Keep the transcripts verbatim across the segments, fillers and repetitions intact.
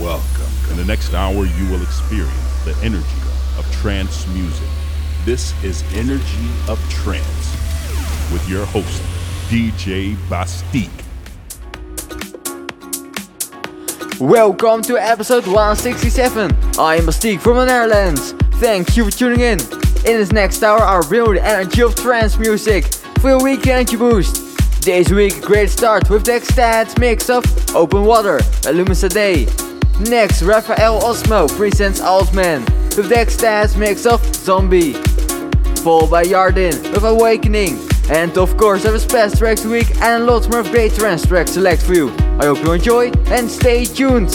Welcome. In the next hour, you will experience the energy of trance music. This is Energy of Trance with your host, D J BastiQ. Welcome to episode one sixty-seven. I am BastiQ from the Netherlands. Thank you for tuning in. In this next hour, I reveal the energy of trance music for your weekly energy boost. This week, great start with the extended mix of Open Water by Lumïsade. Next, Rafael Osmo presents Alt_Man with the extended mix of Zombie. Followed by Jardin with Awakening. And of course, there is past tracks week and lots more great trance tracks select for you. I hope you enjoy and stay tuned.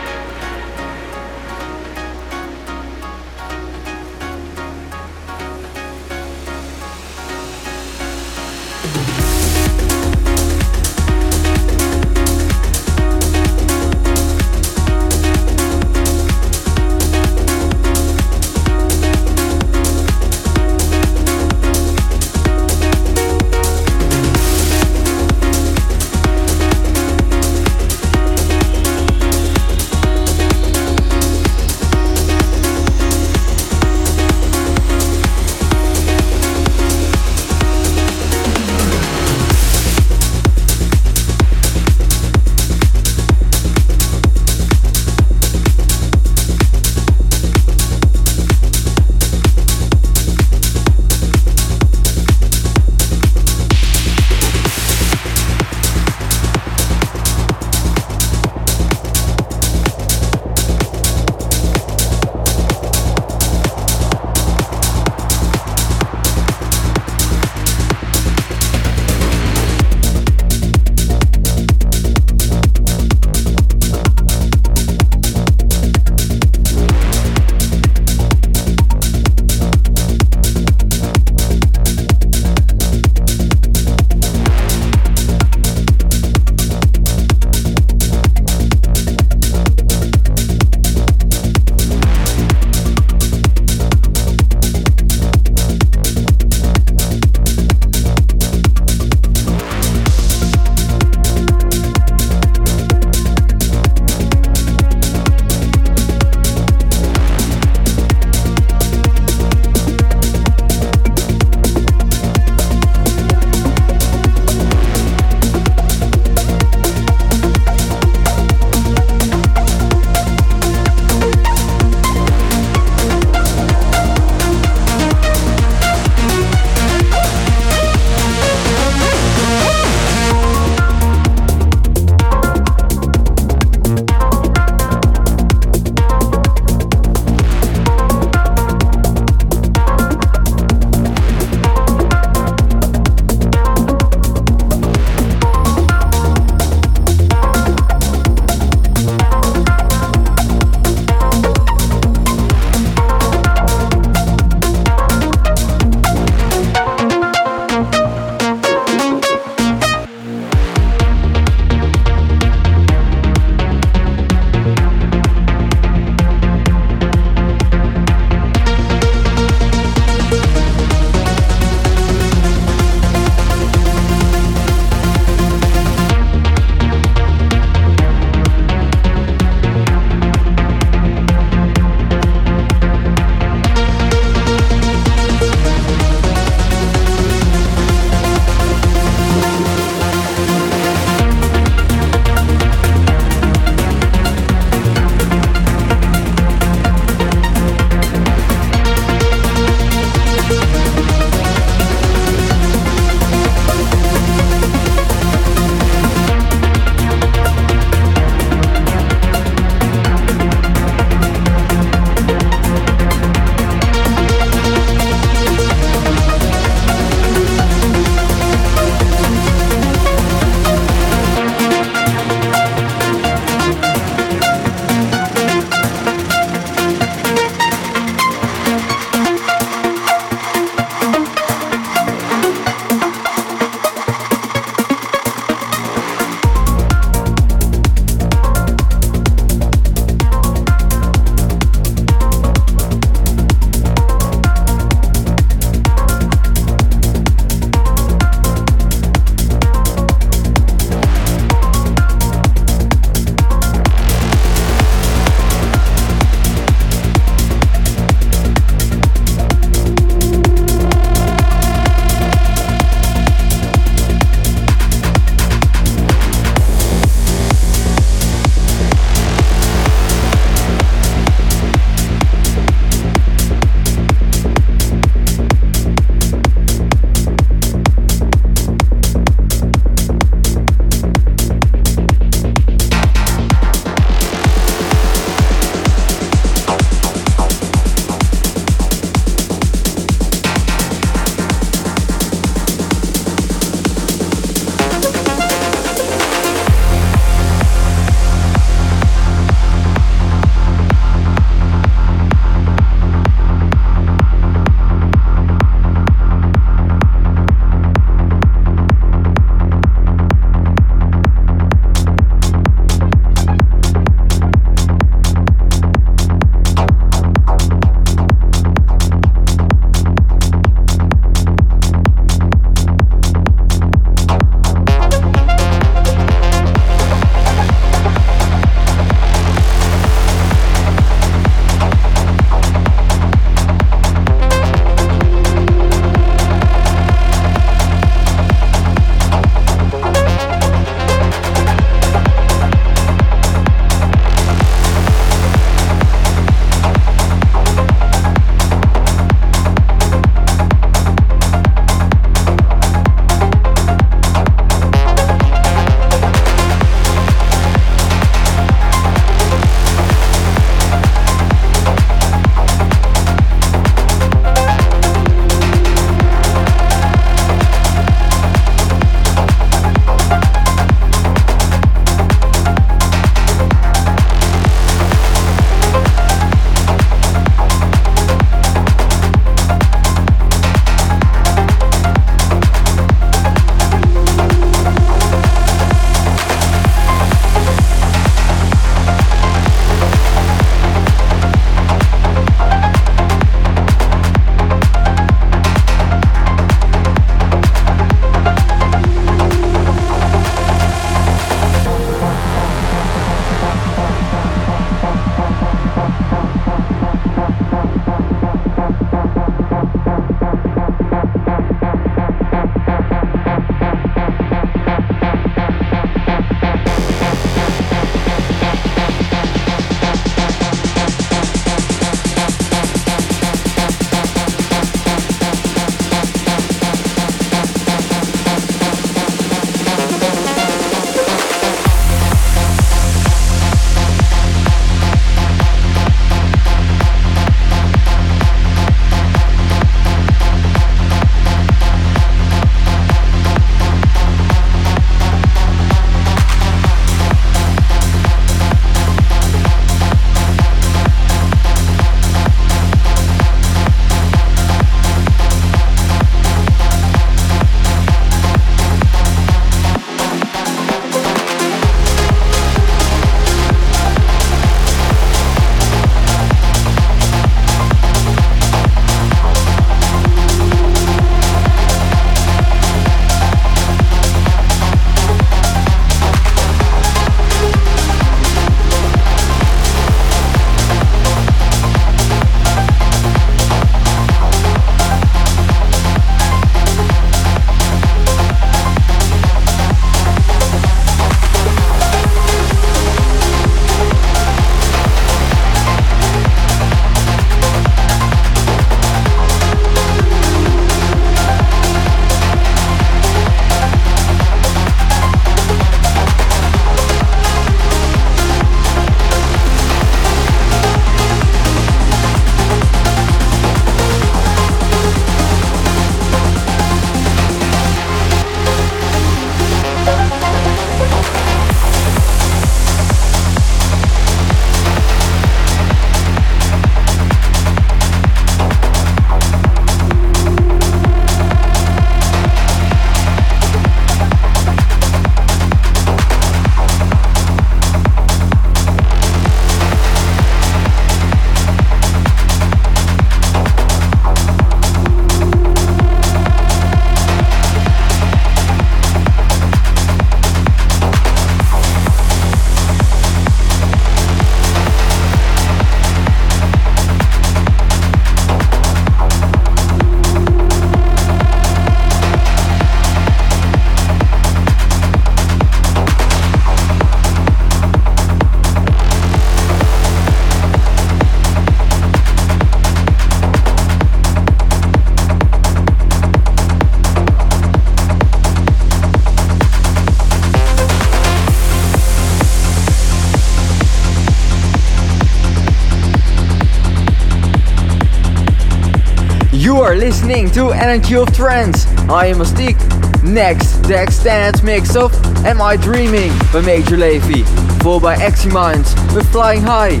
You are listening to Energy of Trance. I am BastiQ. Next, the extended mix of Am I Dreaming by Major Levy, followed by Axiomines with Flying High,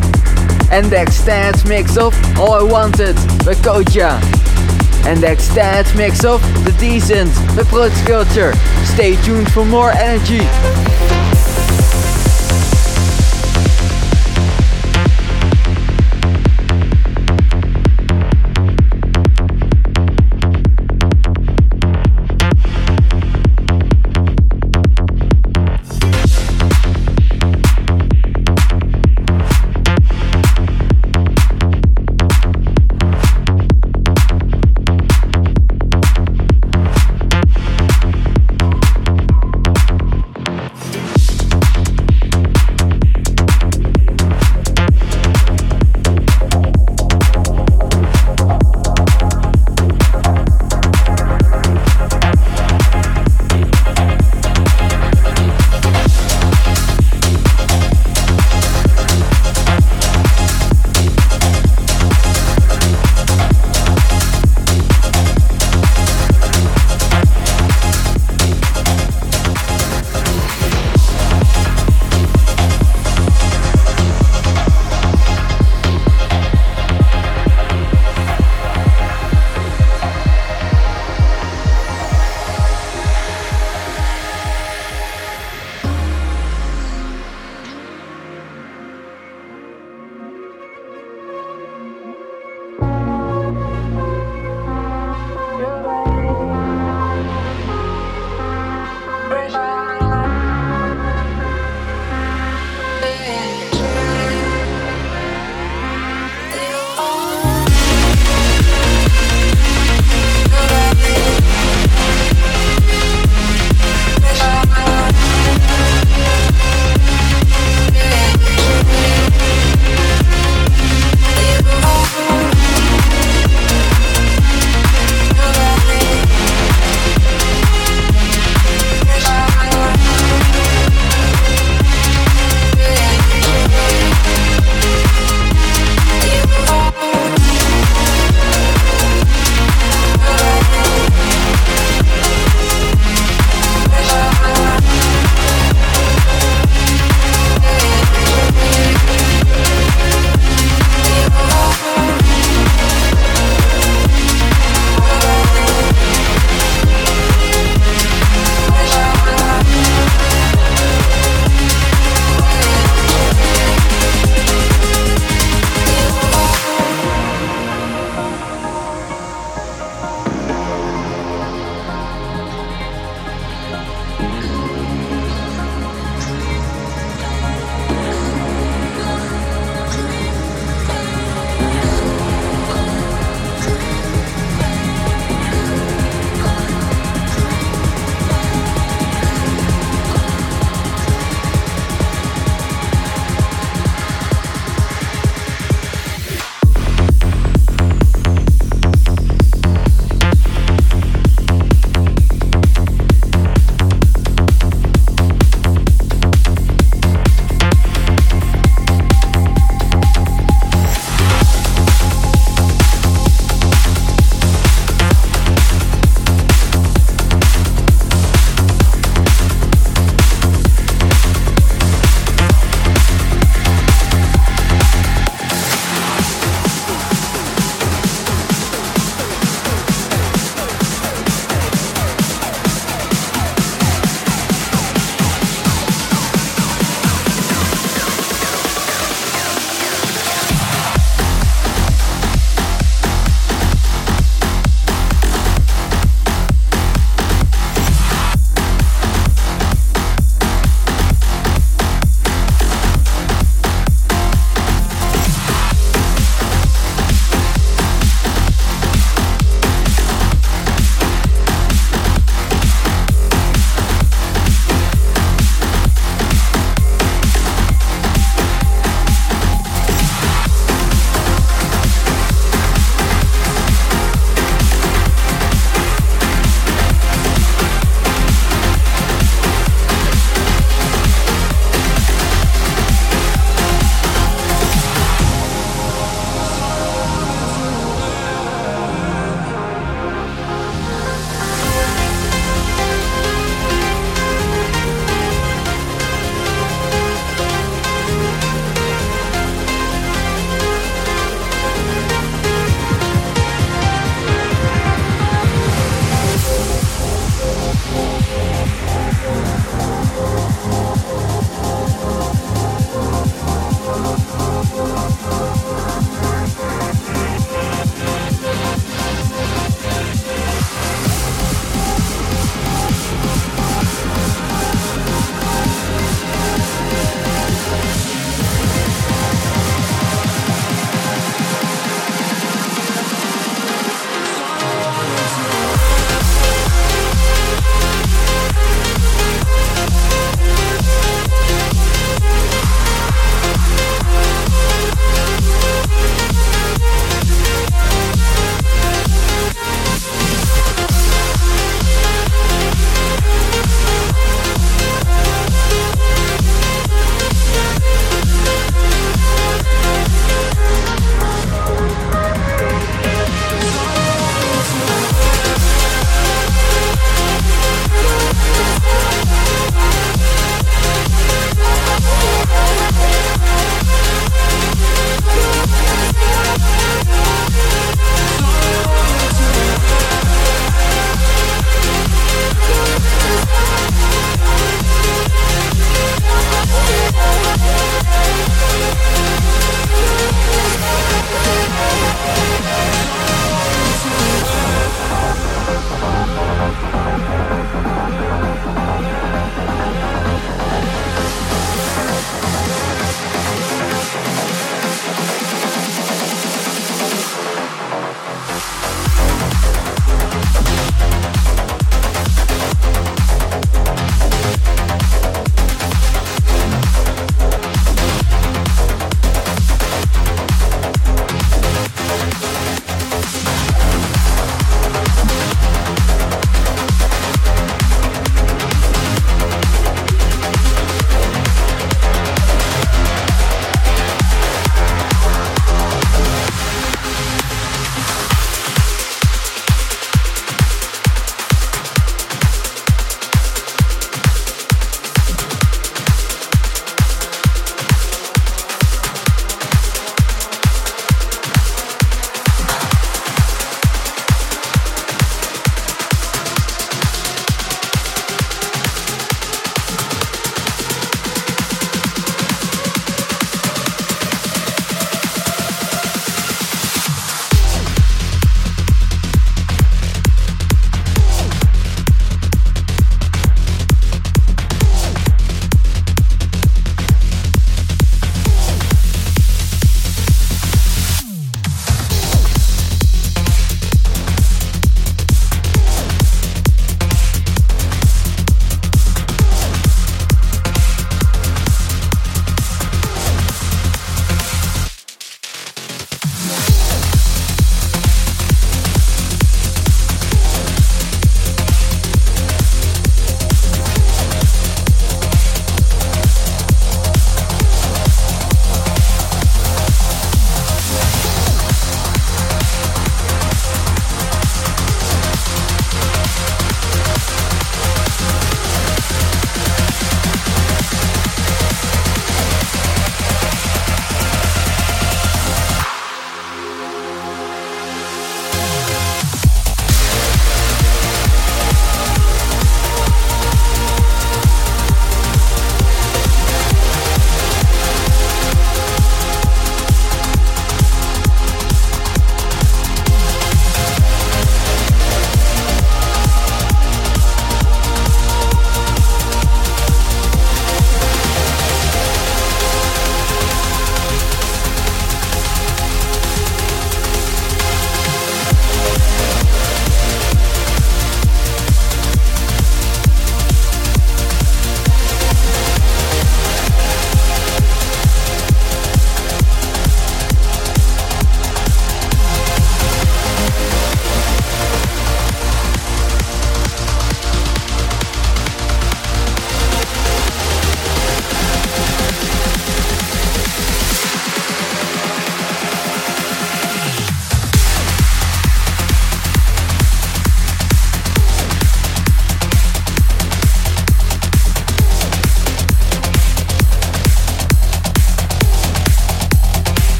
and the extended mix of All I Wanted by Kocha, and the extended mix of The Decent by Blood Sculpture. Stay tuned for more energy.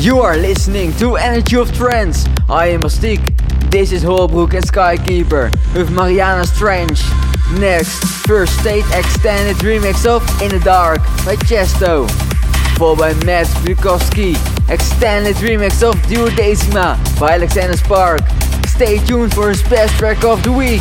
You are listening to Energy of Trance. I am BastiQ. This is Holbrook and Skykeeper with Marianas Trench. Next, First State extended remix of In the Dark by Tiësto. Followed by Matt Bukovski, extended remix of Duodecima by Alexander Spark. Stay tuned for his best track of the week.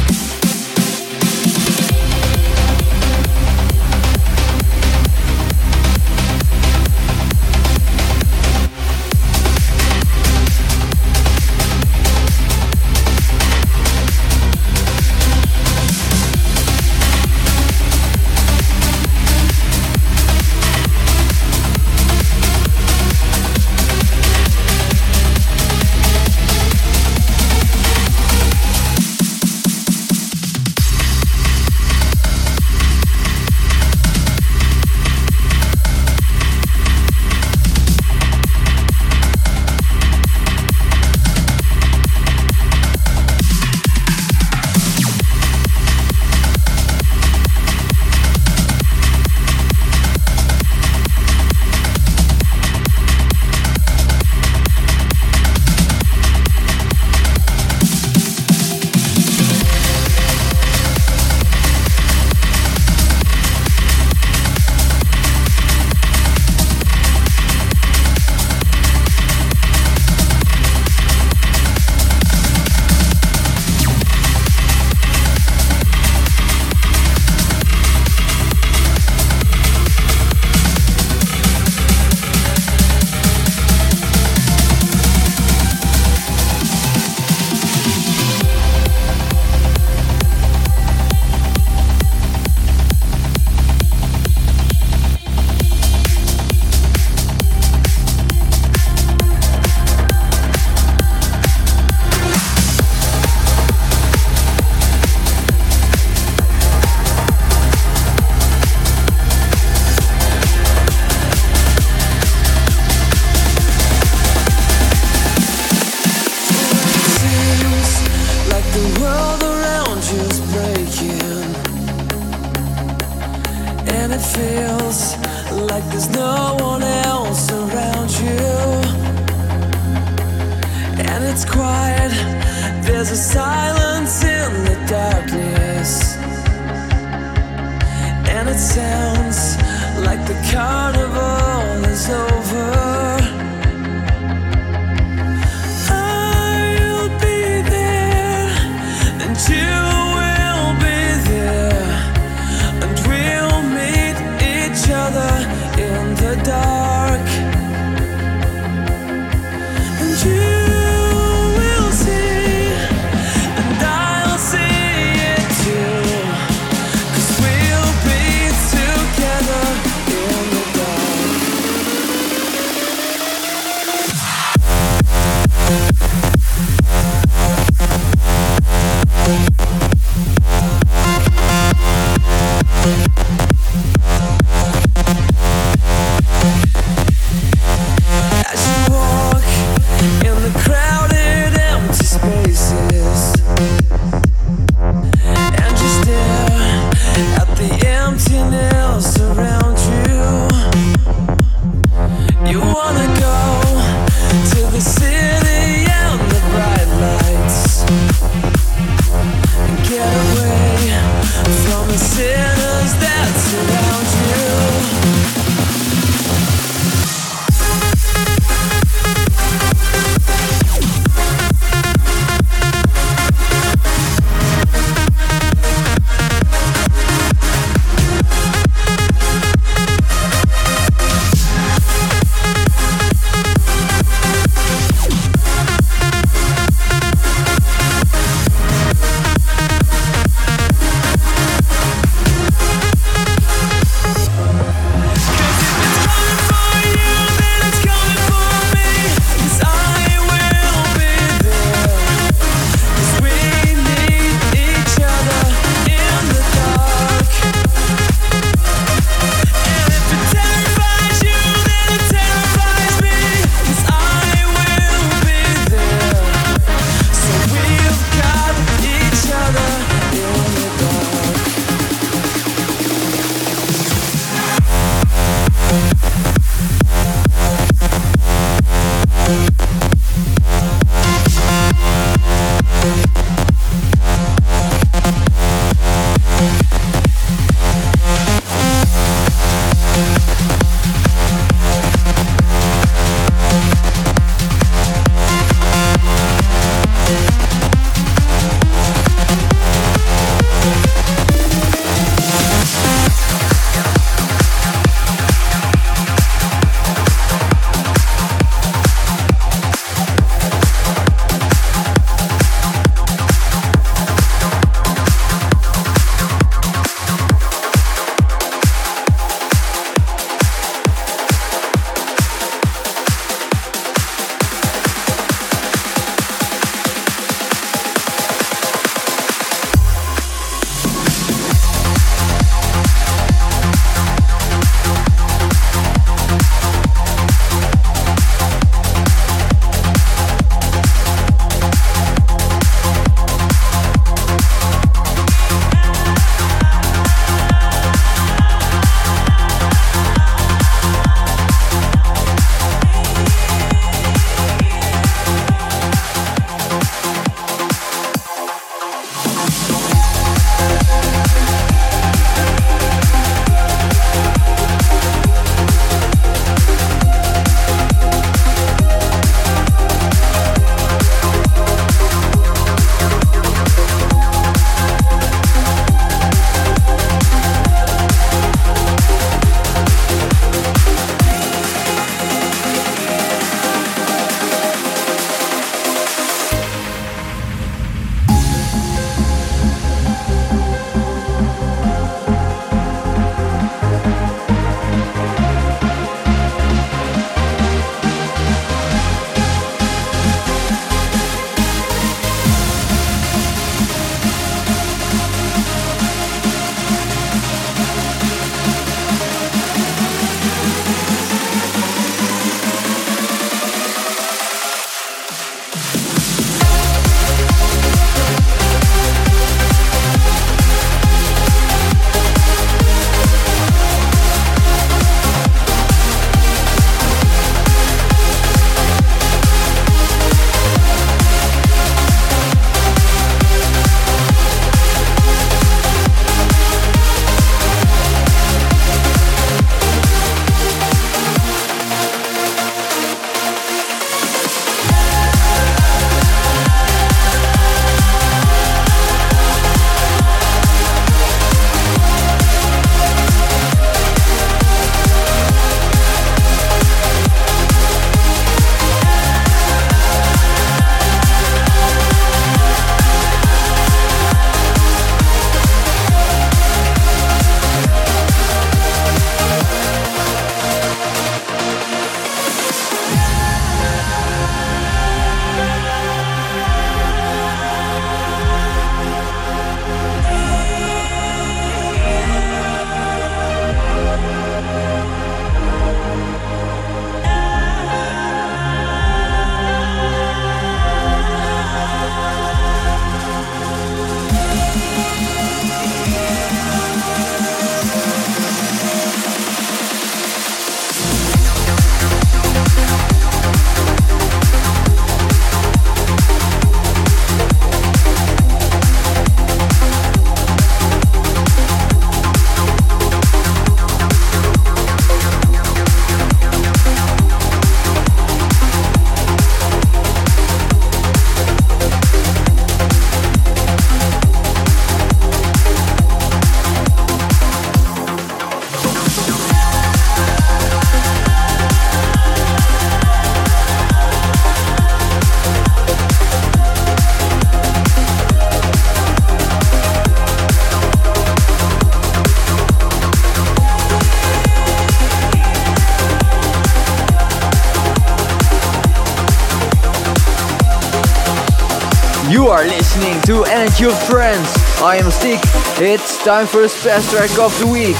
are listening to Energy of Trance. I am Stick. It's time for the best track of the week.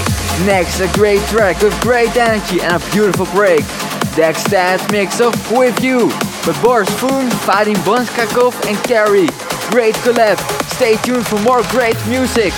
Next, a great track with great energy and a beautiful break. The extended mix of With You with Boris Foong, Vadim Bonkrashkov and Carrie. Great collab. Stay tuned for more great music.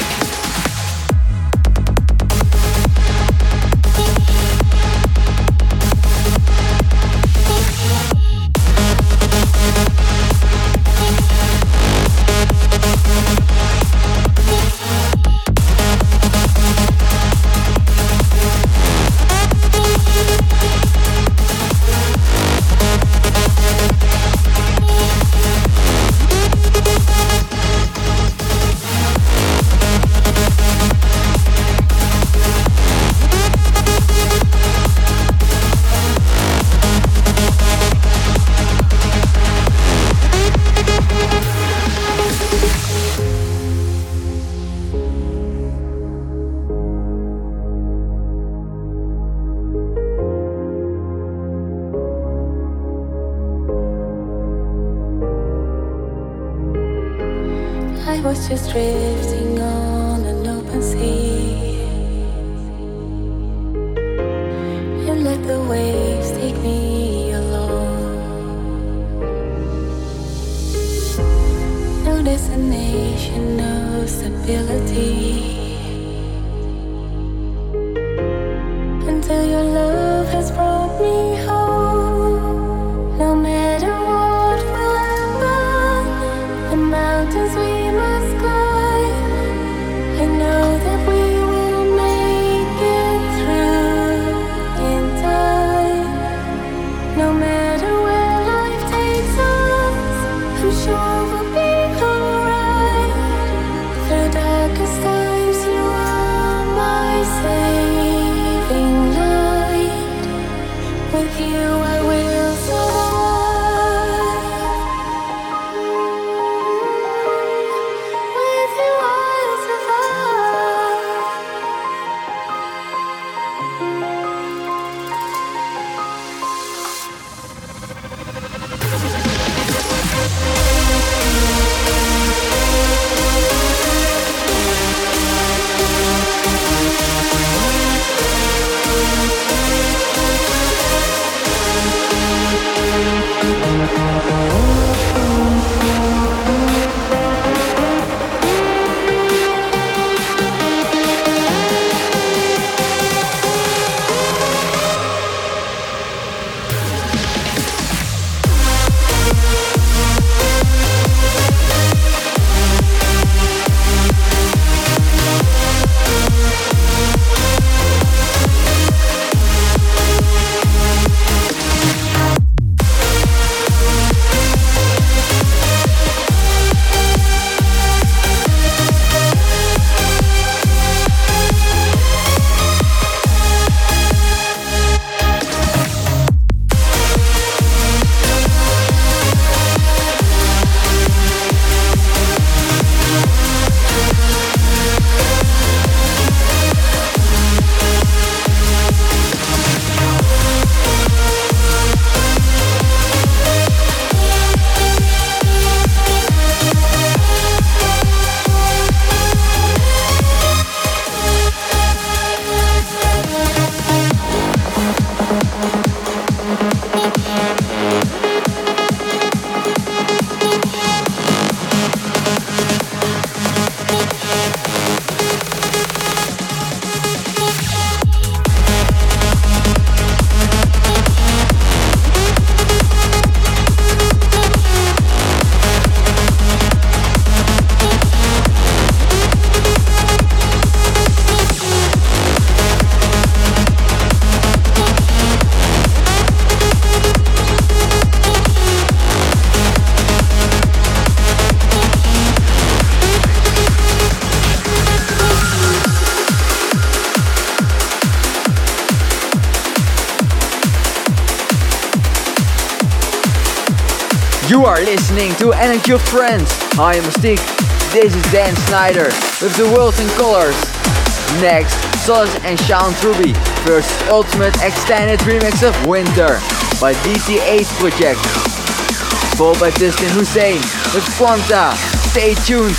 You are listening to Energy of Trance. I am Stick. This is Dan Schneider with The World in Colors. Next, Solis and Sean Truby first ultimate extended remix of Winter by D T eight Project. Followed by Dustin Husain with Quanta. Stay tuned.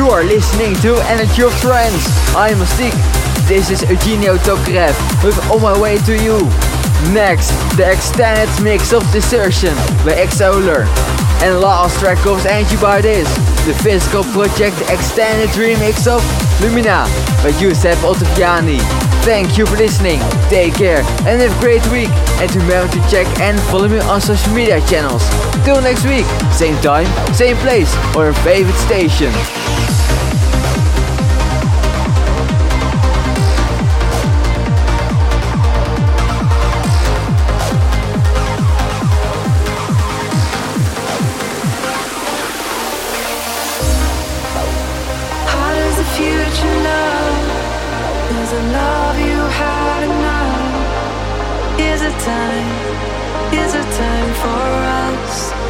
You are listening to Energy of Trance. I am BastiQ. This is Eugenio Tokarev with On My Way To You. Next, the extended mix of Desertion by Exouler. And last track of Energy by This, the Fisical Project extended remix of Lumina by Giuseppe Ottaviani. Thank you for listening, take care and have a great week. And remember to check and follow me on social media channels. Till next week, same time, same place, or your favorite station. Is it time? Is it time for us?